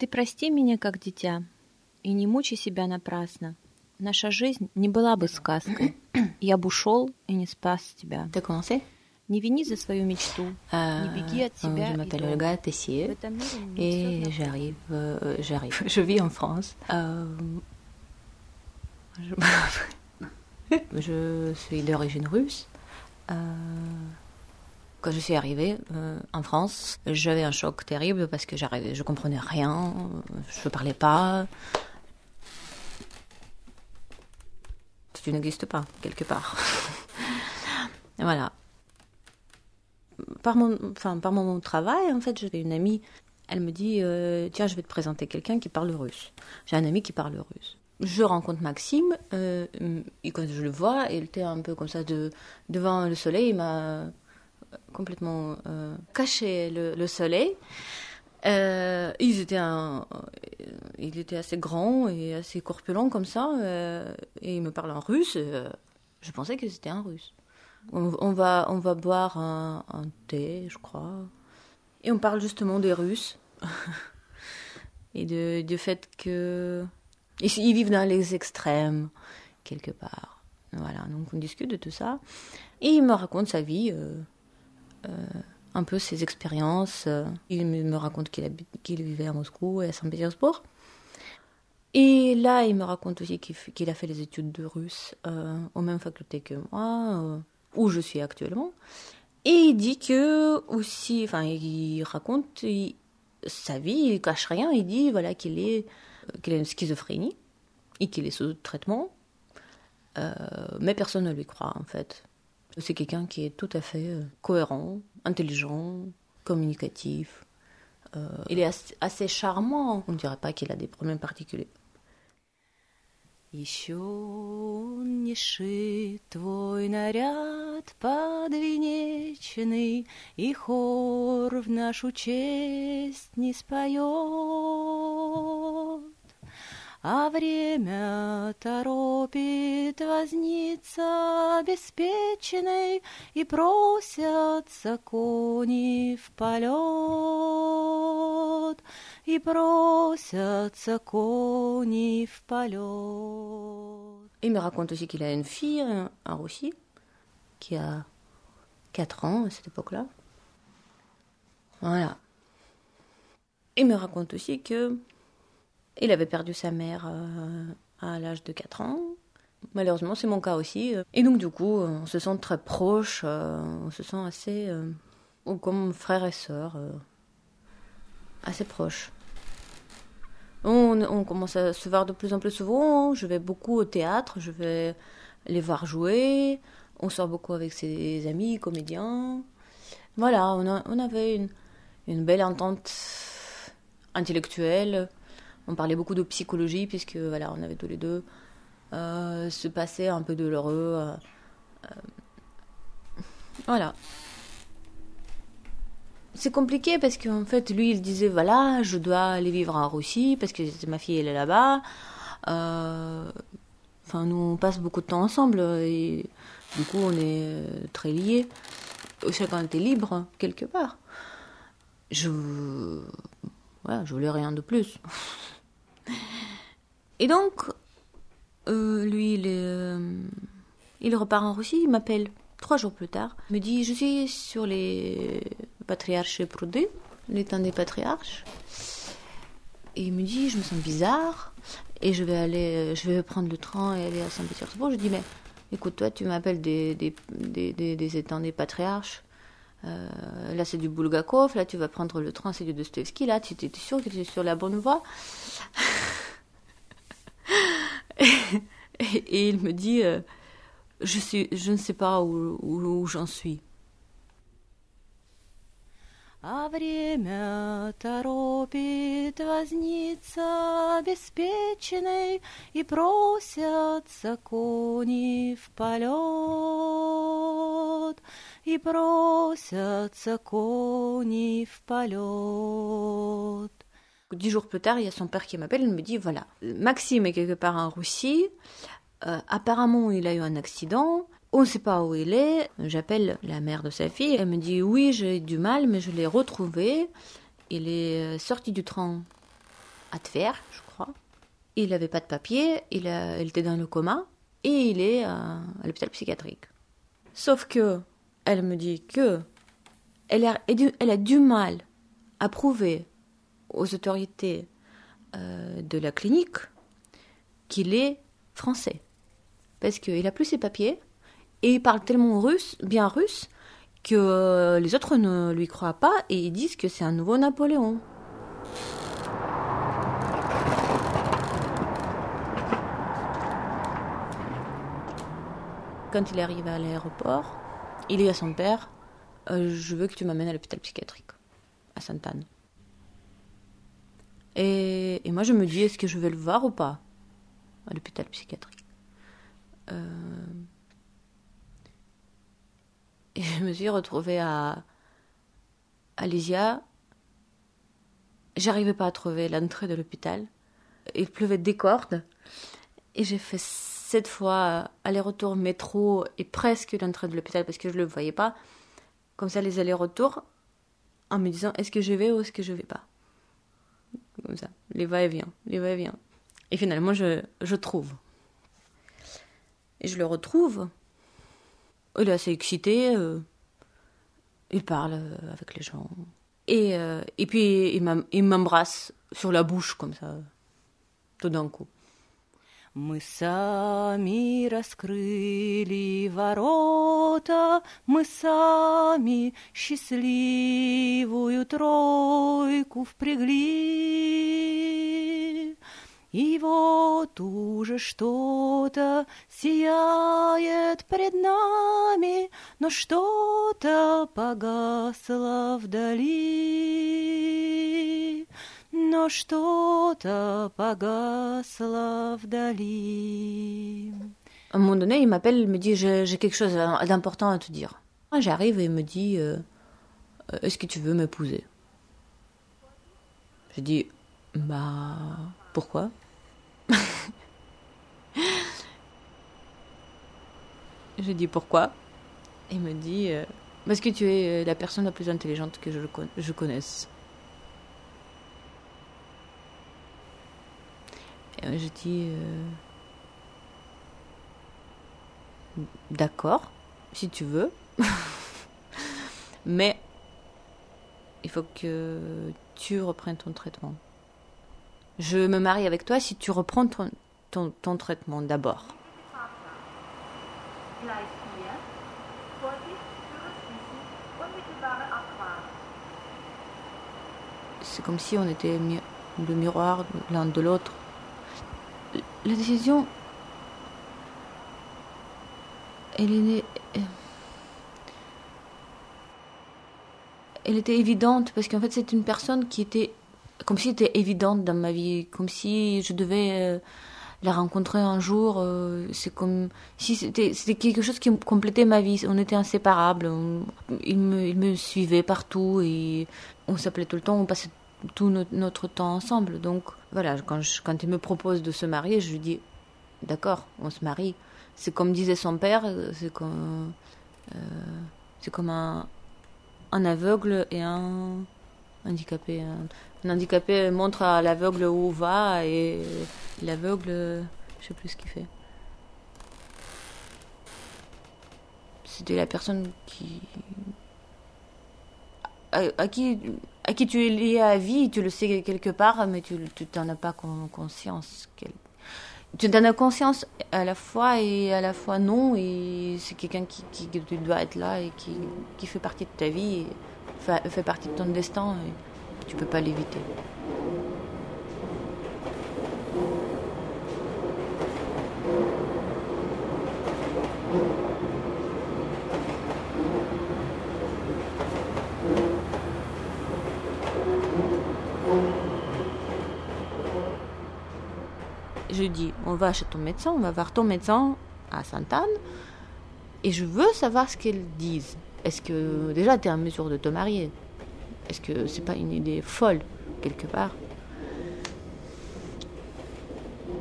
Ты прости меня, как дитя, и не мучи себя напрасно. Наша жизнь не была бы сказкой. Я бы ушел и не спас тебя. T'as commencé? Не вини за свою мечту, не беги от себя. Je m'appelle Olga Tessier et j'arrive. Je vis en France. Je suis d'origine russe. Quand je suis arrivée en France, j'avais un choc terrible parce que je comprenais rien, je parlais pas. Tu n'existes pas, quelque part. Voilà. Par mon travail, en fait, j'ai une amie, elle me dit tiens, je vais te présenter quelqu'un qui parle russe. J'ai un ami qui parle russe. Je rencontre Maxime, et quand je le vois, il était un peu comme ça devant le soleil, il m'a complètement caché le soleil. Il était assez grand et assez corpulent comme ça, et il me parle en russe. Je pensais que c'était un russe. On va boire un thé, je crois, et on parle justement des Russes et du fait que ils vivent dans les extrêmes quelque part. Voilà, donc on discute de tout ça et il me raconte sa vie, un peu ses expériences. Il me raconte qu'il vivait à Moscou et à Saint-Pétersbourg. Et là, il me raconte aussi qu'il a fait les études de russe aux mêmes facultés que moi, où je suis actuellement. Et il dit que aussi, enfin, il raconte sa vie, il cache rien. Il dit voilà qu'il a une schizophrénie et qu'il est sous traitement, mais personne ne lui croit en fait. C'est quelqu'un qui est tout à fait cohérent, intelligent, communicatif. Il est assez charmant. On ne dirait pas qu'il a des problèmes particuliers. Еще не шит твой наряд подвенечный, и хор в нашу честь не споет, а время торопит возница обеспеченной, и просятся кони в полет. И просятся кони в полет. Il me raconte aussi qu'il a une fille en Russie qui a 4 ans à cette époque-là. Voilà. Il me raconte aussi que il avait perdu sa mère à l'âge de 4 ans. Malheureusement, c'est mon cas aussi. Et donc, du coup, on se sent très proche, on se sent assez comme frère et sœur, assez proche. On commence à se voir de plus en plus souvent. Je vais beaucoup au théâtre, je vais les voir jouer. On sort beaucoup avec ses amis, comédiens. Voilà, on avait une belle entente intellectuelle. On parlait beaucoup de psychologie, puisque voilà, on avait tous les deux ce passé un peu douloureux. Voilà. C'est compliqué parce qu'en fait, lui, il disait voilà, je dois aller vivre en Russie parce que ma fille, elle est là-bas. Enfin, nous, on passe beaucoup de temps ensemble et du coup, on est très liés. Chacun était libre, quelque part. Voilà, je voulais rien de plus. Et donc, lui, il repart en Russie, il m'appelle 3 jours plus tard. Il me dit, je suis sur les Patriarches Prudy, l'étain des patriarches. Et il me dit, je me sens bizarre, et je vais prendre le train et aller à Saint-Pétersbourg. Je dis, mais écoute, toi, tu m'appelles des étains des patriarches. Là c'est du Bulgakov, là tu vas prendre le train, c'est du Dostoïevski, là tu étais sûr que tu es sur la bonne voie. et il me dit je ne sais pas où j'en suis. А время торопит возница обеспеченной, и просятся кони в полет, и просятся кони в полет. 10 jours plus tard, il y a son père qui m'appelle, il me dit voilà, Maxime est quelque part en Russie, apparemment il a eu un accident. On ne sait pas où il est. J'appelle la mère de sa fille. Elle me dit « Oui, j'ai du mal, mais je l'ai retrouvé. Il est sorti du train à Tver, je crois. Il n'avait pas de papier, il était dans le coma et il est à l'hôpital psychiatrique. Sauf que elle me dit que elle a du mal à prouver aux autorités de la clinique qu'il est français. Parce qu'il n'a plus ses papiers et il parle tellement russe, que les autres ne lui croient pas et ils disent que c'est un nouveau Napoléon. Quand il arrive à l'aéroport, il dit à son père « Je veux que tu m'amènes à l'hôpital psychiatrique, à Sainte-Anne. » Et moi je me dis « Est-ce que je vais le voir ou pas à l'hôpital psychiatrique ?» Et je me suis retrouvée à Alésia. J'arrivais pas à trouver l'entrée de l'hôpital. Il pleuvait des cordes. Et j'ai fait 7 fois aller-retour métro et presque l'entrée de l'hôpital parce que je le voyais pas. Comme ça, les allers-retours en me disant est-ce que je vais ou est-ce que je vais pas. Comme ça, les va-et-vient, les va-et-vient. Et finalement, je trouve. Et je le retrouve. Il est assez excité, il parle avec les gens. Et puis il m'embrasse sur la bouche comme ça, tout d'un coup. Мы сами раскрыли ворота, мы сами счастливую тройку впрягли. И вот уже что-то сияет пред нами, но что-то погасло вдали, но что-то погасло вдали. À un moment donné, il m'appelle, il me dit j'ai quelque chose d'important à te dire. J'arrive et il me dit est-ce que tu veux m'épouser? Je dis bah pourquoi? Je dis pourquoi? Il me dit parce que tu es la personne la plus intelligente que je connaisse. Et je dis d'accord, si tu veux, mais il faut que tu reprennes ton traitement. Je me marie avec toi si tu reprends ton traitement d'abord. C'est comme si on était le miroir l'un de l'autre. La décision, elle était évidente parce qu'en fait c'est une personne qui était comme si c'était évidente dans ma vie, comme si je devais la rencontrer un jour. C'est comme si c'était quelque chose qui complétait ma vie. On était inséparables. Il me suivait partout et on s'appelait tout le temps. On passait tout notre temps ensemble. Donc voilà, quand il me propose de se marier, je lui dis d'accord, on se marie. C'est comme disait son père, c'est comme un aveugle et un handicapé. Un handicapé montre à l'aveugle où va et l'aveugle, je sais plus ce qu'il fait. C'était la personne à qui tu es lié à vie, tu le sais quelque part, mais tu t'en as pas conscience. Tu t'en as conscience à la fois non, et c'est quelqu'un qui doit être là et qui fait partie de ta vie, fait partie de ton destin. Et tu peux pas l'éviter. Je dis, on va chez ton médecin, on va voir ton médecin à Sainte-Anne et je veux savoir ce qu'ils disent. Est-ce que déjà tu es en mesure de te marier ? Est-ce que c'est pas une idée folle, quelque part?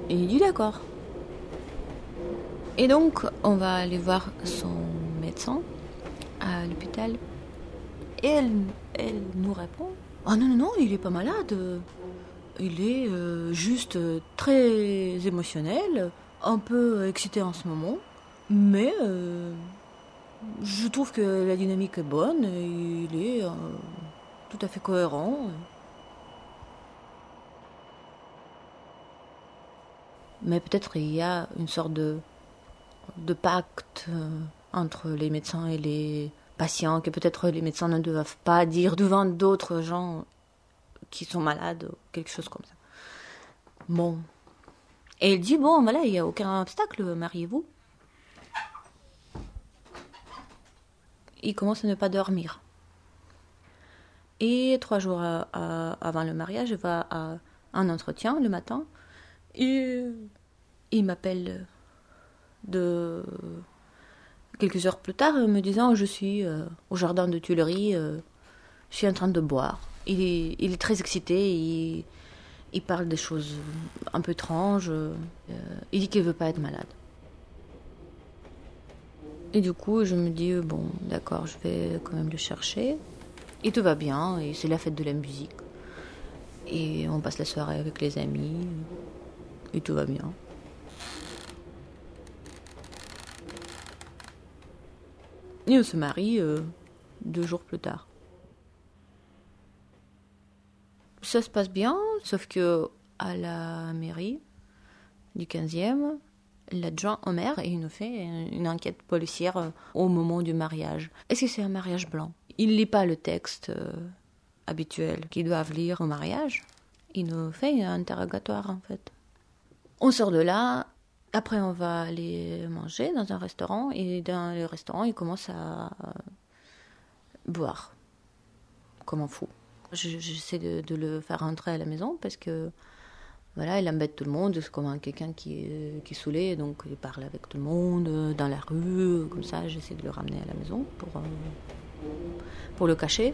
Et il dit d'accord. Et donc, on va aller voir son médecin à l'hôpital. Et elle nous répond « Ah non, non, non, il est pas malade. il est juste très émotionnel, un peu excité en ce moment, mais je trouve que la dynamique est bonne et il est tout à fait cohérent. Mais peut-être il y a une sorte de pacte entre les médecins et les patients, que peut-être les médecins ne doivent pas dire devant d'autres gens qui sont malades, ou quelque chose comme ça. Bon. Et elle dit, bon, voilà, il n'y a aucun obstacle, mariez-vous. Il commence à ne pas dormir. Et 3 jours avant le mariage, il va à un entretien le matin. Et il m'appelle de quelques heures plus tard me disant, je suis au jardin de Tuileries, je suis en train de boire. Il est très excité, il parle des choses un peu étranges, il dit qu'il ne veut pas être malade. Et du coup, je me dis, bon, d'accord, je vais quand même le chercher. Et tout va bien, et c'est la fête de la musique. Et on passe la soirée avec les amis, et tout va bien. Et on se marie 2 jours plus tard. Ça se passe bien, sauf que à la mairie du 15e, l'adjoint au maire, il nous fait une enquête policière au moment du mariage. Est-ce que c'est un mariage blanc? Il ne lit pas le texte habituel qu'ils doivent lire au mariage. Il nous fait un interrogatoire, en fait. On sort de là, après on va aller manger dans un restaurant, et dans le restaurant, il commence à boire, comme un fou. J'essaie de le faire rentrer à la maison parce que voilà, il embête tout le monde, c'est comme quelqu'un qui est saoulé, donc il parle avec tout le monde dans la rue, comme ça. J'essaie de le ramener à la maison pour le cacher.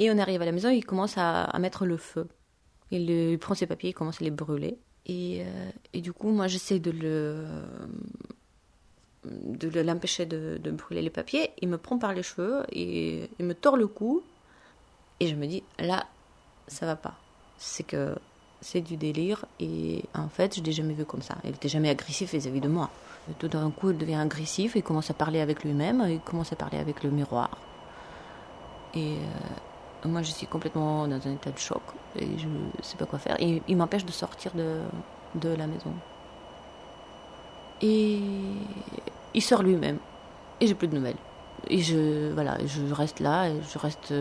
Et on arrive à la maison, il commence à mettre le feu. Il prend ses papiers, il commence à les brûler. Et du coup, moi, j'essaie de l'empêcher de brûler les papiers. Il me prend par les cheveux et il me tord le cou. Et je me dis, là, ça va pas. C'est que c'est du délire. Et en fait, je l'ai jamais vu comme ça. Il n'était jamais agressif vis-à-vis de moi. Et tout d'un coup, il devient agressif. Il commence à parler avec lui-même. Il commence à parler avec le miroir. Et moi, je suis complètement dans un état de choc et je ne sais pas quoi faire. Et il m'empêche de sortir de la maison. Et il sort lui-même. Et j'ai plus de nouvelles. Et je reste là, et je reste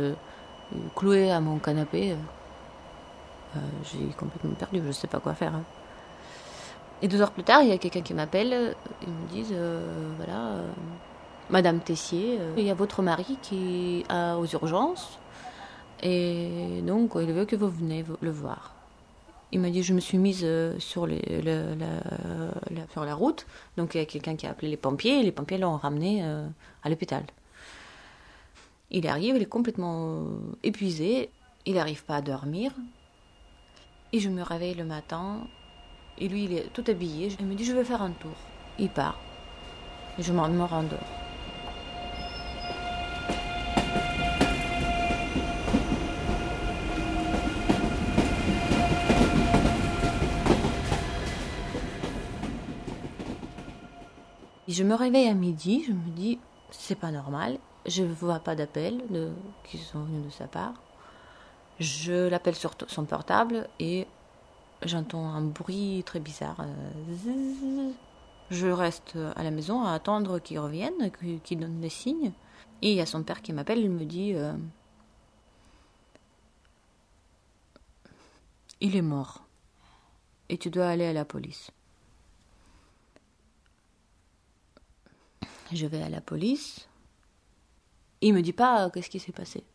clouée à mon canapé. J'ai complètement perdu, je ne sais pas quoi faire. Et 2 heures plus tard, il y a quelqu'un qui m'appelle. Ils me disent, Madame Tessier, il y a votre mari qui est aux urgences. Et donc, il veut que vous venez le voir. Il m'a dit, je me suis mise sur, sur la route. Donc, il y a quelqu'un qui a appelé les pompiers. Et les pompiers l'ont ramené à l'hôpital. Il arrive, il est complètement épuisé. Il n'arrive pas à dormir. Et je me réveille le matin. Et lui, il est tout habillé. Il me dit, je vais faire un tour. Il part. Et je me rends dehors. Je me réveille à midi, je me dis, c'est pas normal, je ne vois pas d'appels qui sont venus de sa part. Je l'appelle sur son portable et j'entends un bruit très bizarre. Je reste à la maison à attendre qu'il revienne, qu'il donne des signes. Et il y a son père qui m'appelle, il me dit, il est mort et tu dois aller à la police. Je vais à la police. Il me dit pas qu'est-ce qui s'est passé.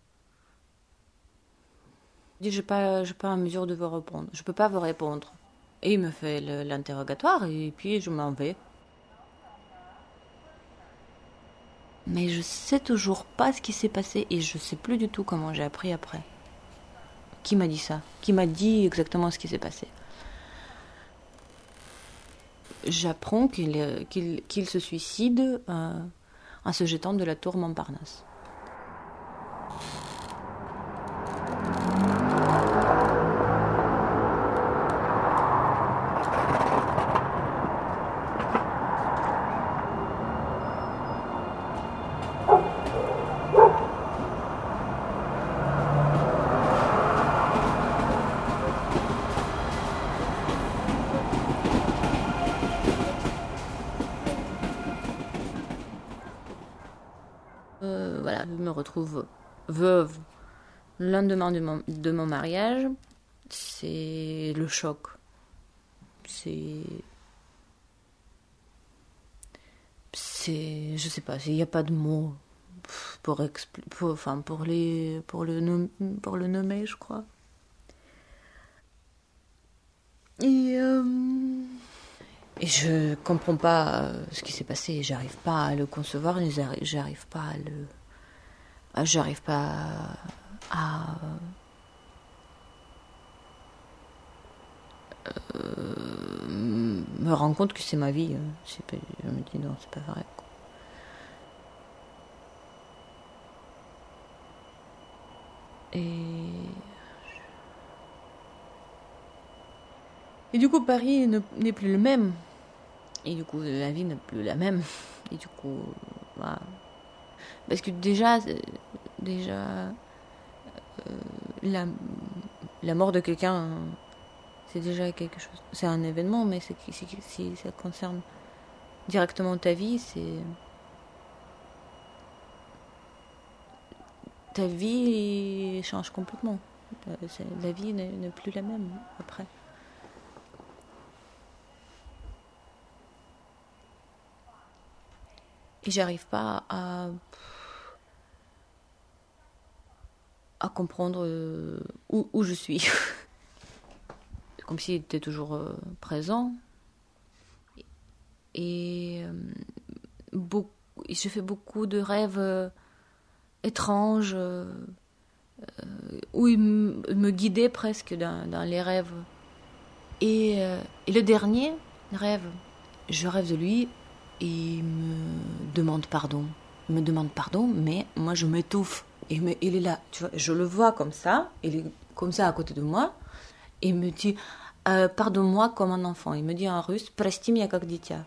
Il dit je suis pas en mesure de vous répondre. Je peux pas vous répondre. Et il me fait l'interrogatoire et puis je m'en vais. Mais je sais toujours pas ce qui s'est passé et je sais plus du tout comment j'ai appris après. Qui m'a dit ça? Qui m'a dit exactement ce qui s'est passé? j'apprends qu'il se suicide en se jetant de la tour Montparnasse. Je me retrouve veuve le lendemain de mon mariage. C'est le choc. Je sais pas, il n'y a pas de mots pour le nommer, je crois. Et je comprends pas ce qui s'est passé. J'arrive pas à le concevoir, j'arrive pas à le... J'arrive pas à me rendre compte que c'est ma vie. Je me dis non, c'est pas vrai. Et du coup, Paris n'est plus le même. Et du coup, la vie n'est plus la même. Et du coup, voilà. Parce que déjà la mort de quelqu'un, c'est déjà quelque chose. C'est un événement, mais si ça concerne directement ta vie, c'est... Ta vie change complètement. La vie n'est plus la même après. Et j'arrive pas à comprendre où je suis. Comme s'il était toujours présent. Et je fais beaucoup de rêves étranges, où il me guidait presque dans les rêves. Et le dernier rêve, je rêve de lui. Et il me demande pardon. Il me demande pardon, mais moi je m'étouffe. Il est là, tu vois, je le vois comme ça, il est comme ça à côté de moi. Et il me dit, pardonne-moi comme un enfant. Il me dit en russe, presti меня как дитя.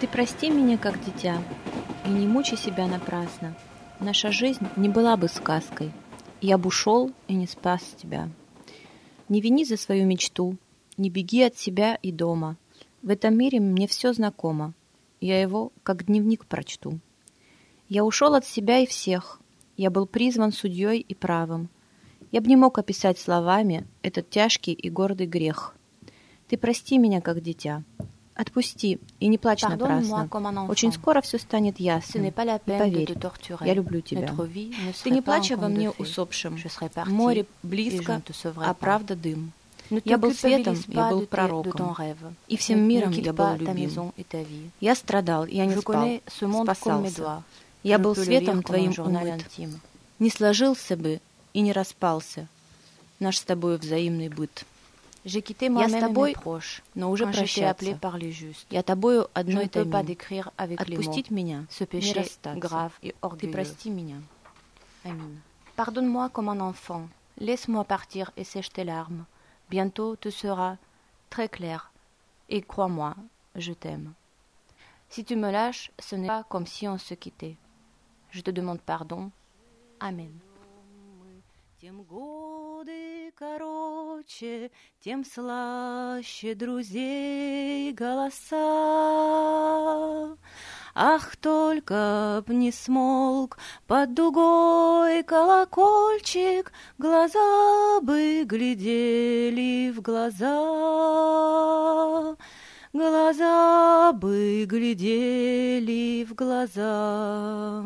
Ты прости меня как дитя, и не мучи себя напрасно. Наша жизнь не была бы сказкой. Я бы ушел и не спас тебя. Не вини за свою мечту, не беги от себя и дома. В этом мире мне все знакомо, я его как дневник прочту. Я ушел от себя и всех, я был призван судьей и правым. Я б не мог описать словами этот тяжкий и гордый грех. Ты прости меня как дитя, отпусти и не плачь напрасно. Очень скоро все станет ясно. И поверь, я люблю тебя. Ты не плачь обо мне усопшим. Море близко, а правда дым. Я был светом, я был пророком. И всем миром я был любим. Я страдал, я не спал, спасался. Я был светом твоим умыт. Не сложился бы и не распался наш с тобой взаимный быт. J'ai quitté moi-même mes proches, quand j'étais appelée par les justes. Je ne peux pas décrire avec les mots ce péché grave et orgueilleux. Pardonne-moi comme un enfant, laisse-moi partir et sèche tes larmes. Bientôt, tu seras très clair, et crois-moi, je t'aime. Si tu me lâches, ce n'est pas comme si on se quittait. Je te demande pardon. Amen. Короче, тем слаще друзей голоса. Ах, только б не смолк под дугой колокольчик, глаза бы глядели в глаза. Глаза бы глядели в глаза.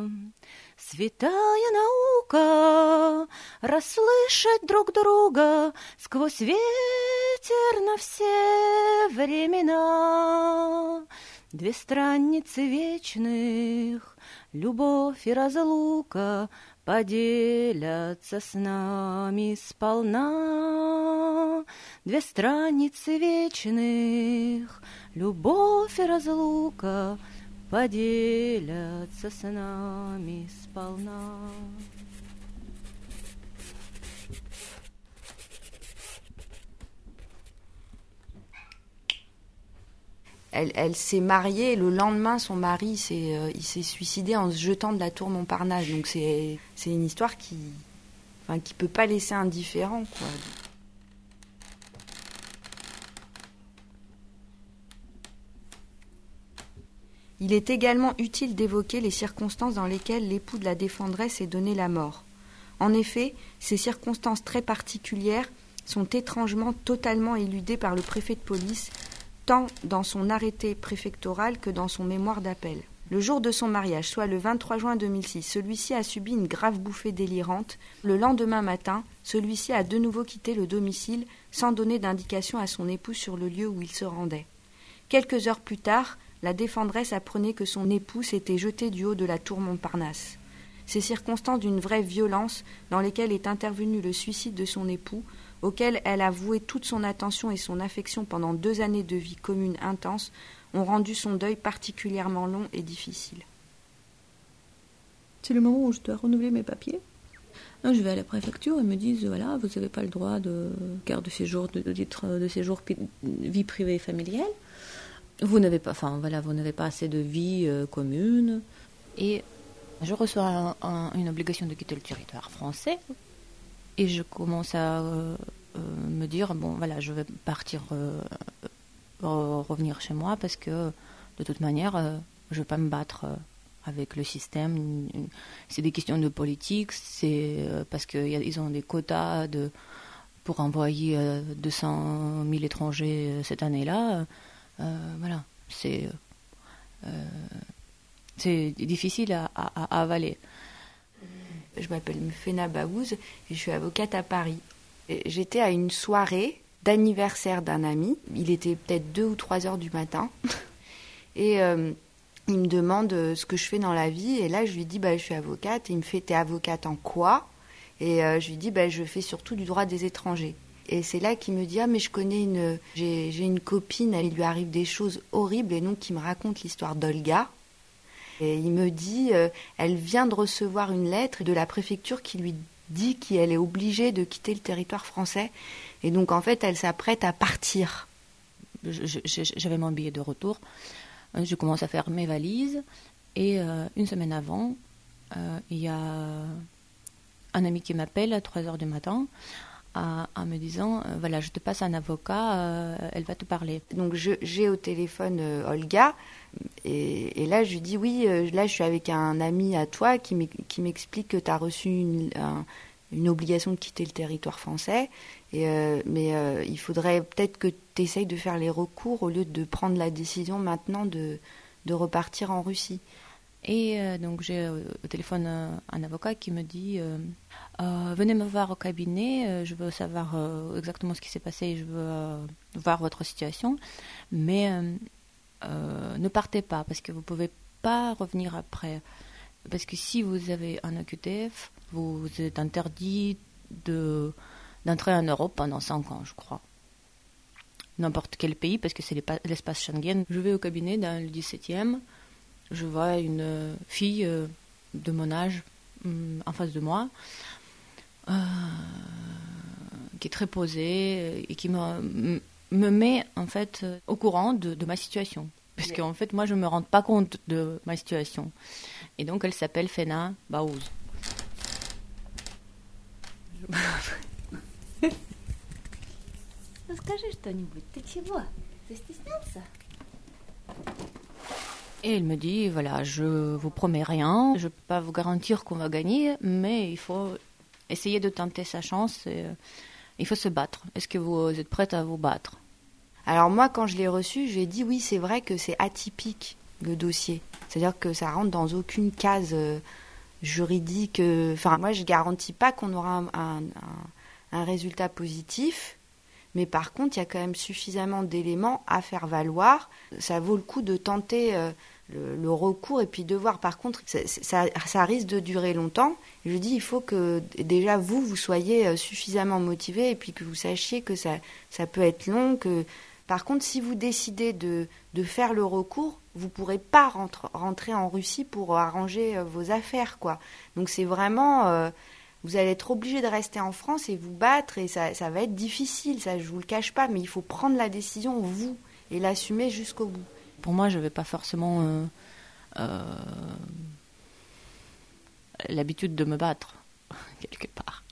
Святая наука, расслышать друг друга сквозь ветер на все времена. Две страницы вечных, любовь и разлука, поделятся с нами сполна две страницы вечных, любовь и разлука, поделятся с нами сполна. Elle s'est mariée et le lendemain, son mari il s'est suicidé en se jetant de la tour Montparnasse. Donc c'est une histoire qui peut pas laisser indifférent, quoi. Il est également utile d'évoquer les circonstances dans lesquelles l'époux de la défendresse est donné la mort. En effet, ces circonstances très particulières sont étrangement totalement éludées par le préfet de police, tant dans son arrêté préfectoral que dans son mémoire d'appel. Le jour de son mariage, soit le 23 juin 2006, celui-ci a subi une grave bouffée délirante. Le lendemain matin, celui-ci a de nouveau quitté le domicile sans donner d'indication à son épouse sur le lieu où il se rendait. Quelques heures plus tard, la défendresse apprenait que son époux s'était jeté du haut de la tour Montparnasse. Ces circonstances d'une vraie violence dans lesquelles est intervenu le suicide de son époux, auquel elle a voué toute son attention et son affection pendant 2 années de vie commune intense, ont rendu son deuil particulièrement long et difficile. C'est le moment où je dois renouveler mes papiers. Je vais à la préfecture, ils me disent voilà, vous n'avez pas le droit de carte de séjour, de titre de séjour, vie privée et familiale. Vous n'avez pas assez de vie commune. Et je reçois une obligation de quitter le territoire français. Et je commence à me dire, je vais partir, revenir chez moi, parce que de toute manière, je ne vais pas me battre avec le système. C'est des questions de politique, c'est parce qu'ils ont des quotas pour envoyer 200 000 étrangers cette année-là. C'est difficile à avaler. Je m'appelle Fenna Baouz et je suis avocate à Paris. Et j'étais à une soirée d'anniversaire d'un ami. Il était peut-être 2 ou 3 heures du matin. Et il me demande ce que je fais dans la vie. Et là, je lui dis je suis avocate. Et il me fait t'es avocate en quoi ? Et je lui dis je fais surtout du droit des étrangers. Et c'est là qu'il me dit mais je connais j'ai une copine, elle lui arrive des choses horribles. Et donc, il me raconte l'histoire d'Olga. Et il me dit, elle vient de recevoir une lettre de la préfecture qui lui dit qu'elle est obligée de quitter le territoire français. Et donc, en fait, elle s'apprête à partir. J'avais mon billet de retour. Je commence à faire mes valises. Et une semaine avant, il y a un ami qui m'appelle à 3h du matin en me disant, je te passe un avocat, elle va te parler. Donc, j'ai au téléphone Olga. Et là, je lui dis, oui, là, je suis avec un ami à toi qui m'explique que tu as reçu une obligation de quitter le territoire français. Mais il faudrait peut-être que tu essayes de faire les recours au lieu de prendre la décision maintenant de repartir en Russie. Et donc, j'ai au téléphone un avocat qui me dit, venez me voir au cabinet, je veux savoir exactement ce qui s'est passé et je veux voir votre situation. Mais... ne partez pas parce que vous ne pouvez pas revenir après. Parce que si vous avez un OQTF, vous êtes interdit d'entrer en Europe pendant 5 ans, je crois. N'importe quel pays, parce que c'est l'espace Schengen. Je vais au cabinet dans le 17e, je vois une fille de mon âge en face de moi, qui est très posée et qui me met en fait au courant de ma situation. Parce qu'en fait, moi, je ne me rends pas compte de ma situation. Et donc, elle s'appelle Fenna Baouz. Et elle me dit, je ne vous promets rien, je ne peux pas vous garantir qu'on va gagner, mais il faut essayer de tenter sa chance et... Il faut se battre. Est-ce que vous êtes prête à vous battre ? Alors moi, quand je l'ai reçu, j'ai dit oui, c'est vrai que c'est atypique, le dossier. C'est-à-dire que ça rentre dans aucune case juridique. Enfin, moi, je ne garantis pas qu'on aura un résultat positif. Mais par contre, il y a quand même suffisamment d'éléments à faire valoir. Ça vaut le coup de tenter le recours et puis de voir. Par contre, ça risque de durer longtemps. Je dis, il faut que déjà vous soyez suffisamment motivé et puis que vous sachiez que ça peut être long. Que... Par contre, si vous décidez de faire le recours, vous ne pourrez pas rentrer en Russie pour arranger vos affaires, quoi. Donc c'est vraiment... vous allez être obligé de rester en France et vous battre, et ça va être difficile, ça je vous le cache pas, mais il faut prendre la décision, vous, et l'assumer jusqu'au bout. Pour moi, je n'avais pas forcément l'habitude de me battre, quelque part.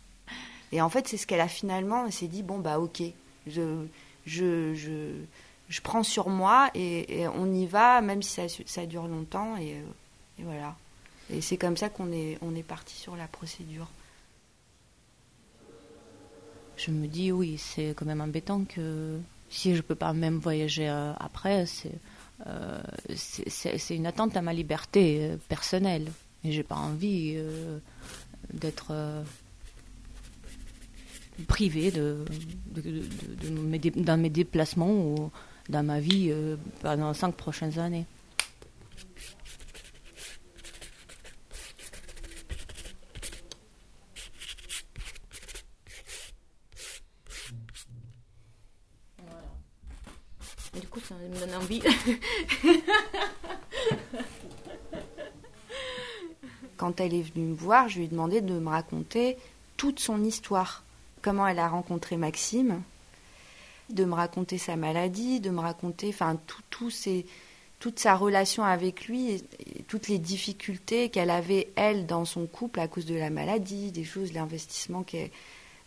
Et en fait, c'est ce qu'elle a finalement, elle s'est dit, bon bah ok, je prends sur moi, et on y va, même si ça dure longtemps, et voilà. Et c'est comme ça qu'on est parti sur la procédure. Je me dis, oui, c'est quand même embêtant que si je ne peux pas même voyager après, c'est une atteinte à ma liberté personnelle. Et je n'ai pas envie d'être privée dans mes déplacements ou dans ma vie pendant les 5 prochaines années. Du coup, ça me donne envie. Quand elle est venue me voir, je lui ai demandé de me raconter toute son histoire. Comment elle a rencontré Maxime, de me raconter sa maladie, de me raconter toute sa relation avec lui, et toutes les difficultés qu'elle avait, elle, dans son couple à cause de la maladie, des choses, l'investissement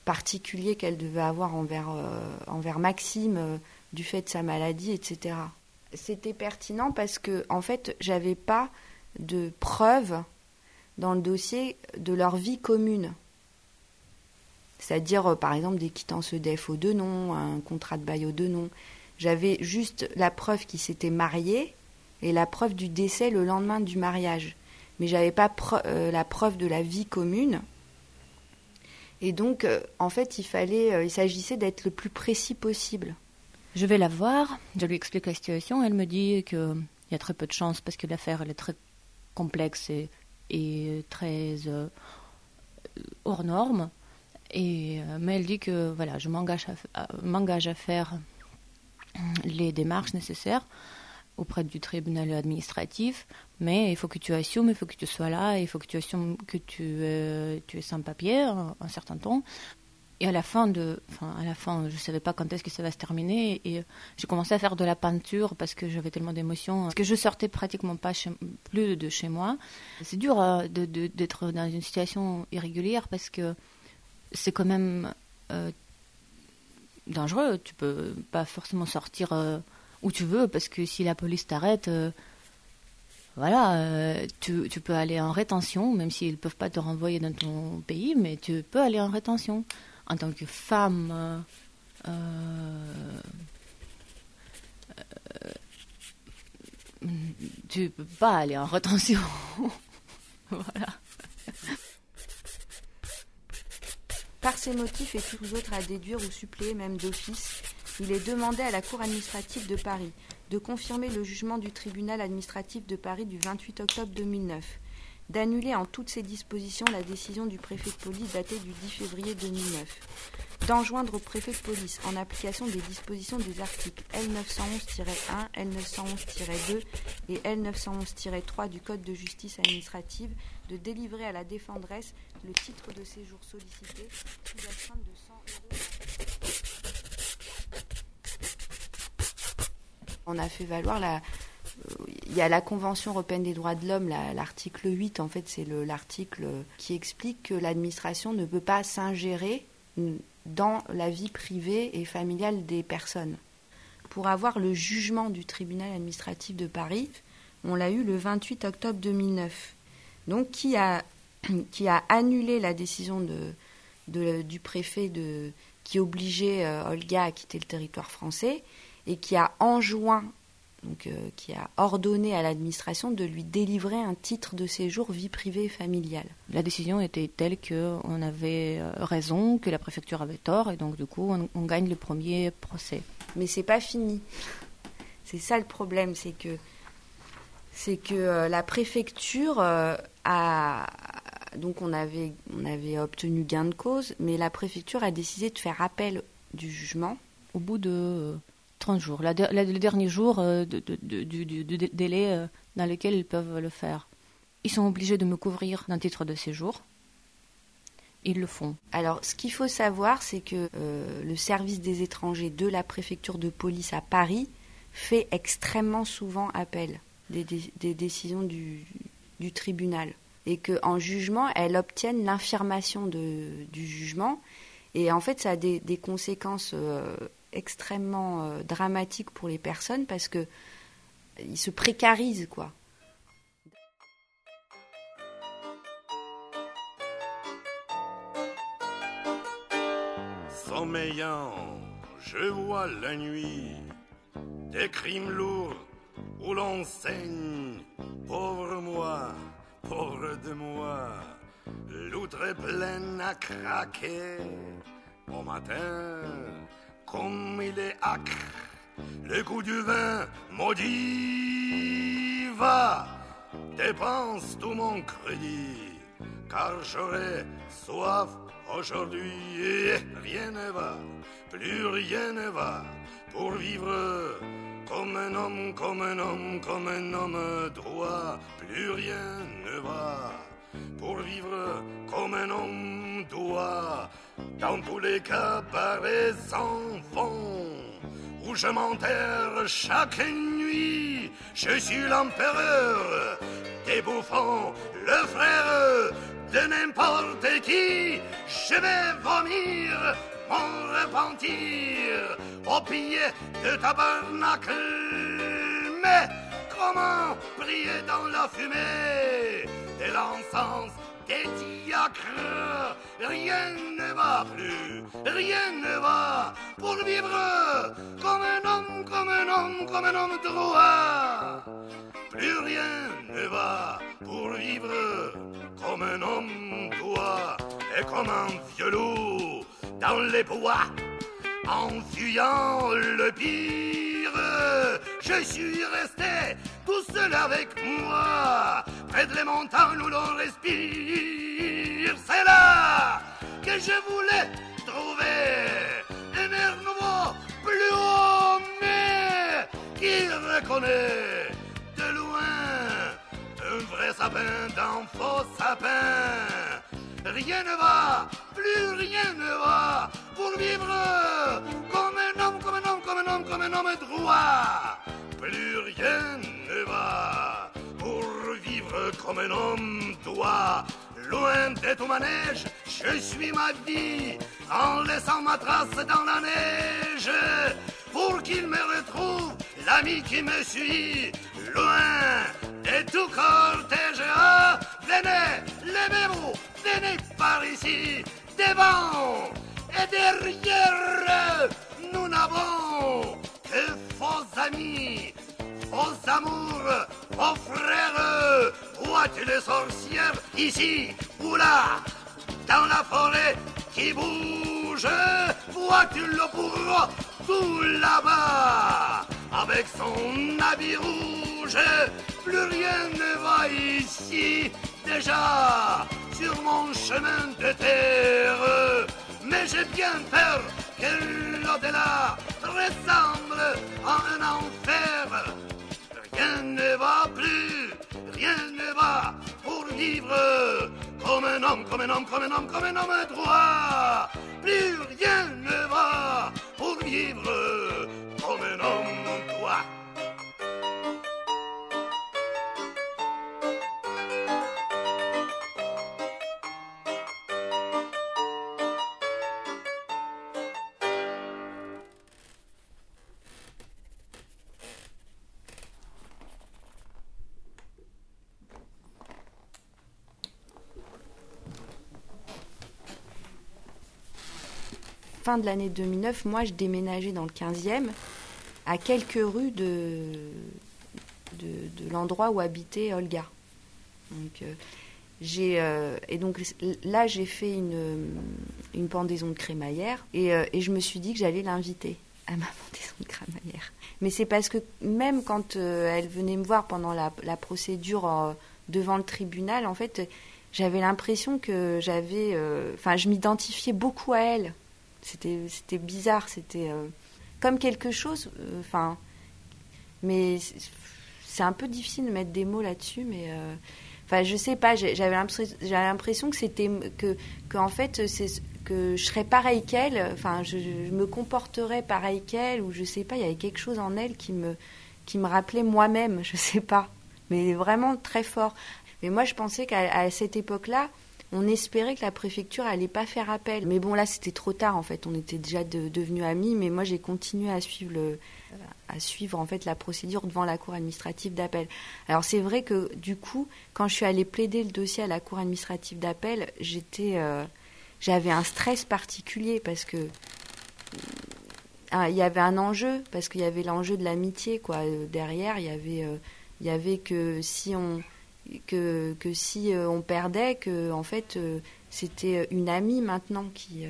particulier qu'elle devait avoir envers Maxime... du fait de sa maladie, etc. C'était pertinent parce que, en fait, j'avais pas de preuves dans le dossier de leur vie commune. C'est-à-dire, par exemple, des quittances EDF aux 2 noms, un contrat de bail aux 2 noms. J'avais juste la preuve qu'ils s'étaient mariés et la preuve du décès le lendemain du mariage. Mais j'avais pas la preuve de la vie commune. Et donc, en fait, il s'agissait d'être le plus précis possible. Je vais la voir, je lui explique la situation, elle me dit qu'il y a très peu de chance parce que l'affaire elle est très complexe et très hors norme. Mais elle dit que voilà, je m'engage à faire les démarches nécessaires auprès du tribunal administratif, mais il faut que tu assumes, il faut que tu sois là, il faut que tu assumes que tu es sans papier un certain temps. Et à la fin, je ne savais pas quand est-ce que ça va se terminer. Et j'ai commencé à faire de la peinture parce que j'avais tellement d'émotions. Parce que je sortais pratiquement pas plus de chez moi. C'est dur d'être dans une situation irrégulière parce que c'est quand même dangereux. Tu peux pas forcément sortir où tu veux parce que si la police t'arrête, tu peux aller en rétention, même s'ils ne peuvent pas te renvoyer dans ton pays, mais tu peux aller en rétention. En tant que femme, tu peux pas aller en rétention. Voilà. Par ces motifs et tous autres à déduire ou suppléer, même d'office, il est demandé à la Cour administrative de Paris de confirmer le jugement du tribunal administratif de Paris du 28 octobre 2009. D'annuler en toutes ses dispositions la décision du préfet de police datée du 10 février 2009, d'enjoindre au préfet de police, en application des dispositions des articles L911-1, L911-2 et L911-3 du Code de justice administrative, de délivrer à la défendresse le titre de séjour sollicité sous la somme de 100 €. On a fait valoir il y a la Convention européenne des droits de l'homme, l'article 8, en fait, c'est l'article qui explique que l'administration ne peut pas s'ingérer dans la vie privée et familiale des personnes. Pour avoir le jugement du tribunal administratif de Paris, on l'a eu le 28 octobre 2009. Donc, qui a annulé la décision du préfet qui obligeait Olga à quitter le territoire français et qui a enjoint... Donc, qui a ordonné à l'administration de lui délivrer un titre de séjour vie privée et familiale. La décision était telle qu'on avait raison, que la préfecture avait tort, et donc du coup, on gagne le premier procès. Mais c'est pas fini. C'est ça le problème, c'est que c'est que la préfecture a... Donc on avait obtenu gain de cause, mais la préfecture a décidé de faire appel du jugement. Au bout de 30 jours, le dernier jour du délai dans lequel ils peuvent le faire. Ils sont obligés de me couvrir d'un titre de séjour. Ils le font. Alors, ce qu'il faut savoir, c'est que le service des étrangers de la préfecture de police à Paris fait extrêmement souvent appel des décisions du tribunal. Et qu'en jugement, elles obtiennent l'infirmation du jugement. Et en fait, ça a des conséquences extrêmement dramatiques pour les personnes parce que ils se précarisent, quoi. Sommeillant, je vois la nuit des crimes lourds où l'on saigne. Pauvre de moi, l'outre est pleine à craquer. Au matin, comme il est acre, le goût du vin maudit va. Dépense tout mon crédit, car j'aurai soif aujourd'hui. Et rien ne va, plus rien ne va, pour vivre... Comme un homme, comme un homme, comme un homme droit, plus rien ne va. Pour vivre comme un homme doit, dans tous les cabarets s'en vont, où je m'enterre chaque nuit. Je suis l'empereur des bouffons, le frère de n'importe qui. Je vais vomir mon repentir au pied de tabernacle. Mais comment prier dans la fumée de l'encens des diacres? Rien ne va plus, rien ne va, pour vivre comme un homme, comme un homme, comme un homme droit. Plus rien ne va, pour vivre comme un homme doit, et comme un vieux loup dans les bois, en fuyant le pire. Je suis resté tout seul avec moi, près de les montagnes où l'on respire. C'est là que je voulais trouver un air nouveau, plus haut, mais qui reconnaît de loin un vrai sapin d'un faux sapin. Rien ne va, plus rien ne va, pour vivre comme un homme, comme un homme, comme un homme, comme un homme droit. Plus rien ne va, pour vivre comme un homme doit. Loin de tout manège, je suis ma vie, en laissant ma trace dans la neige, pour qu'il me retrouve l'ami qui me suit. Loin de tout cortège, ah, venez, levez-vous, venez par ici, devant et derrière. Nous n'avons que faux amis, faux amours, faux frères. Vois-tu les sorcières ici ou là, dans la forêt qui bouge? Vois-tu le bourreau tout là-bas, avec son habit rouge? Plus rien ne va ici, déjà sur mon chemin de terre. Mais j'ai bien peur que l'au-delà ressemble à un enfer. Rien ne va plus, rien ne va, pour vivre comme un homme, comme un homme, comme un homme, comme un homme droit. Plus rien ne va, pour vivre comme un homme droit. Fin de l'année 2009, moi, je déménageais dans le 15e, à quelques rues de l'endroit où habitait Olga. Donc, j'ai fait une pendaison de crémaillère et je me suis dit que j'allais l'inviter à ma pendaison de crémaillère. Mais c'est parce que même quand elle venait me voir pendant la procédure devant le tribunal, en fait, j'avais l'impression que j'avais... Enfin, je m'identifiais beaucoup à elle. C'était bizarre, c'était comme quelque chose... Enfin, mais c'est un peu difficile de mettre des mots là-dessus, mais... Enfin, je sais pas, j'avais l'impression que c'était... que en fait, c'est... que je serais pareille qu'elle, enfin je me comporterais pareille qu'elle, ou je sais pas, il y avait quelque chose en elle qui me rappelait moi-même, je sais pas, mais vraiment très fort. Mais moi je pensais qu'à cette époque-là, on espérait que la préfecture allait pas faire appel. Mais bon là c'était trop tard en fait, on était déjà devenus amis, mais moi j'ai continué à suivre en fait la procédure devant la cour administrative d'appel. Alors c'est vrai que du coup, quand je suis allée plaider le dossier à la cour administrative d'appel, j'avais un stress particulier parce que il y avait un enjeu, parce qu'il y avait l'enjeu de l'amitié, quoi. Derrière, il y avait que si on perdait, que en fait c'était une amie maintenant qui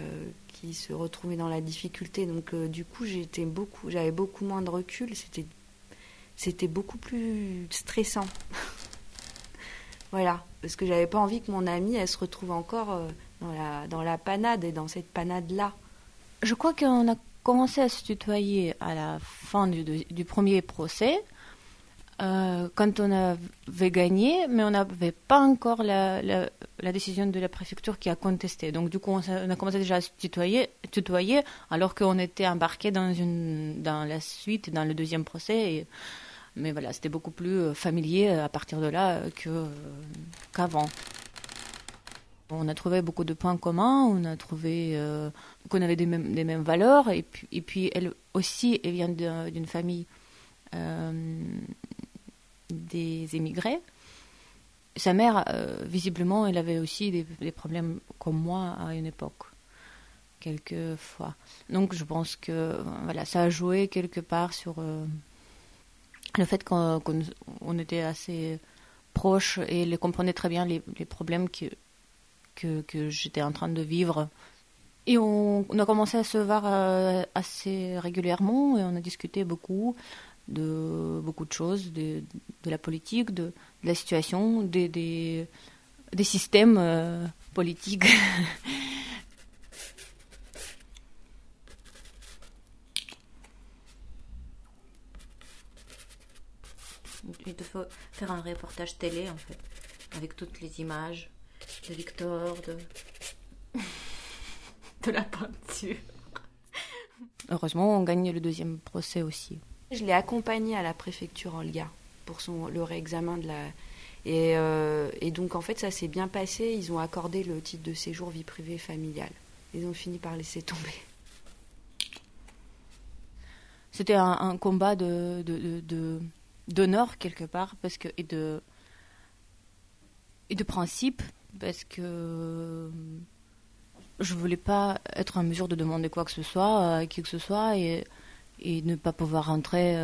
se retrouvait dans la difficulté. Donc du coup, j'avais beaucoup moins de recul. C'était beaucoup plus stressant. Voilà, parce que j'avais pas envie que mon amie elle se retrouve encore dans la panade et dans cette panade-là. Je crois qu'on a commencé à se tutoyer à la fin du premier procès, quand on avait gagné, mais on n'avait pas encore la décision de la préfecture qui a contesté. Donc du coup, on a commencé déjà à se tutoyer alors qu'on était embarqués dans la suite, dans le deuxième procès. Mais voilà, c'était beaucoup plus familier à partir de là qu'avant. On a trouvé beaucoup de points communs, on a trouvé qu'on avait des mêmes valeurs, et puis elle aussi, elle vient d'une famille des émigrés. Sa mère, visiblement, elle avait aussi des problèmes comme moi à une époque, quelques fois. Donc je pense que voilà, ça a joué quelque part sur le fait qu'on était assez proches et elle comprenait très bien les problèmes que j'étais en train de vivre. Et on a commencé à se voir assez régulièrement et on a discuté beaucoup de choses, de la politique, de la situation, des systèmes politiques. Il te faut faire un reportage télé, en fait, avec toutes les images. De Victor, de la peinture. Heureusement, on gagne le deuxième procès aussi. Je l'ai accompagnée à la préfecture, Olga, pour le réexamen de la... Et donc, en fait, ça s'est bien passé. Ils ont accordé le titre de séjour vie privée familiale. Ils ont fini par laisser tomber. C'était un combat d'honneur, quelque part, parce que... Et de principe, parce que je voulais pas être en mesure de demander quoi que ce soit à qui que ce soit et ne pas pouvoir rentrer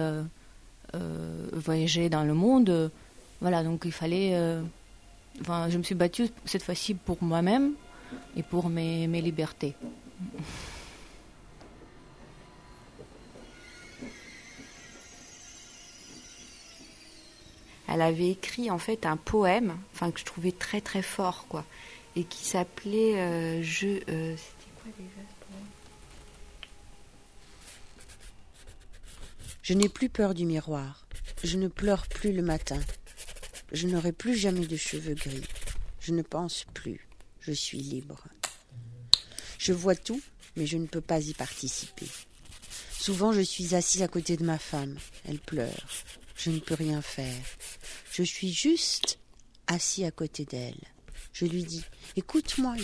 voyager dans le monde. Voilà, donc il fallait... je me suis battue cette fois-ci pour moi-même et pour mes libertés. Elle avait écrit en fait un poème, enfin que je trouvais très très fort, quoi, et qui s'appelait c'était quoi déjà ce poème ? Je n'ai plus peur du miroir, je ne pleure plus le matin, je n'aurai plus jamais de cheveux gris, je ne pense plus, je suis libre. Je vois tout, mais je ne peux pas y participer. Souvent je suis assis à côté de ma femme, elle pleure. Je ne peux rien faire. Je suis juste assis à côté d'elle. Je lui dis, écoute-moi,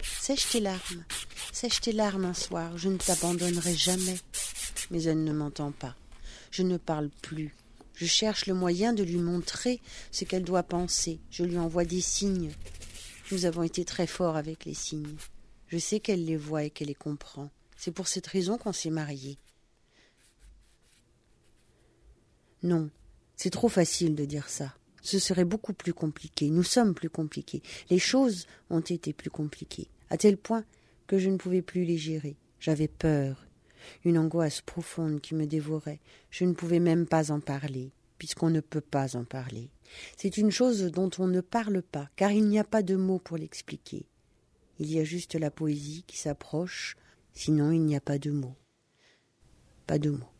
sèche tes larmes un soir, je ne t'abandonnerai jamais. Mais elle ne m'entend pas. Je ne parle plus. Je cherche le moyen de lui montrer ce qu'elle doit penser. Je lui envoie des signes. Nous avons été très forts avec les signes. Je sais qu'elle les voit et qu'elle les comprend. C'est pour cette raison qu'on s'est mariés. Non, c'est trop facile de dire ça. Ce serait beaucoup plus compliqué. Nous sommes plus compliqués. Les choses ont été plus compliquées, à tel point que je ne pouvais plus les gérer. J'avais peur. une angoisse profonde qui me dévorait. Je ne pouvais même pas en parler, puisqu'on ne peut pas en parler. C'est une chose dont on ne parle pas, car il n'y a pas de mots pour l'expliquer. Il y a juste la poésie qui s'approche, sinon il n'y a pas de mots. Pas de mots.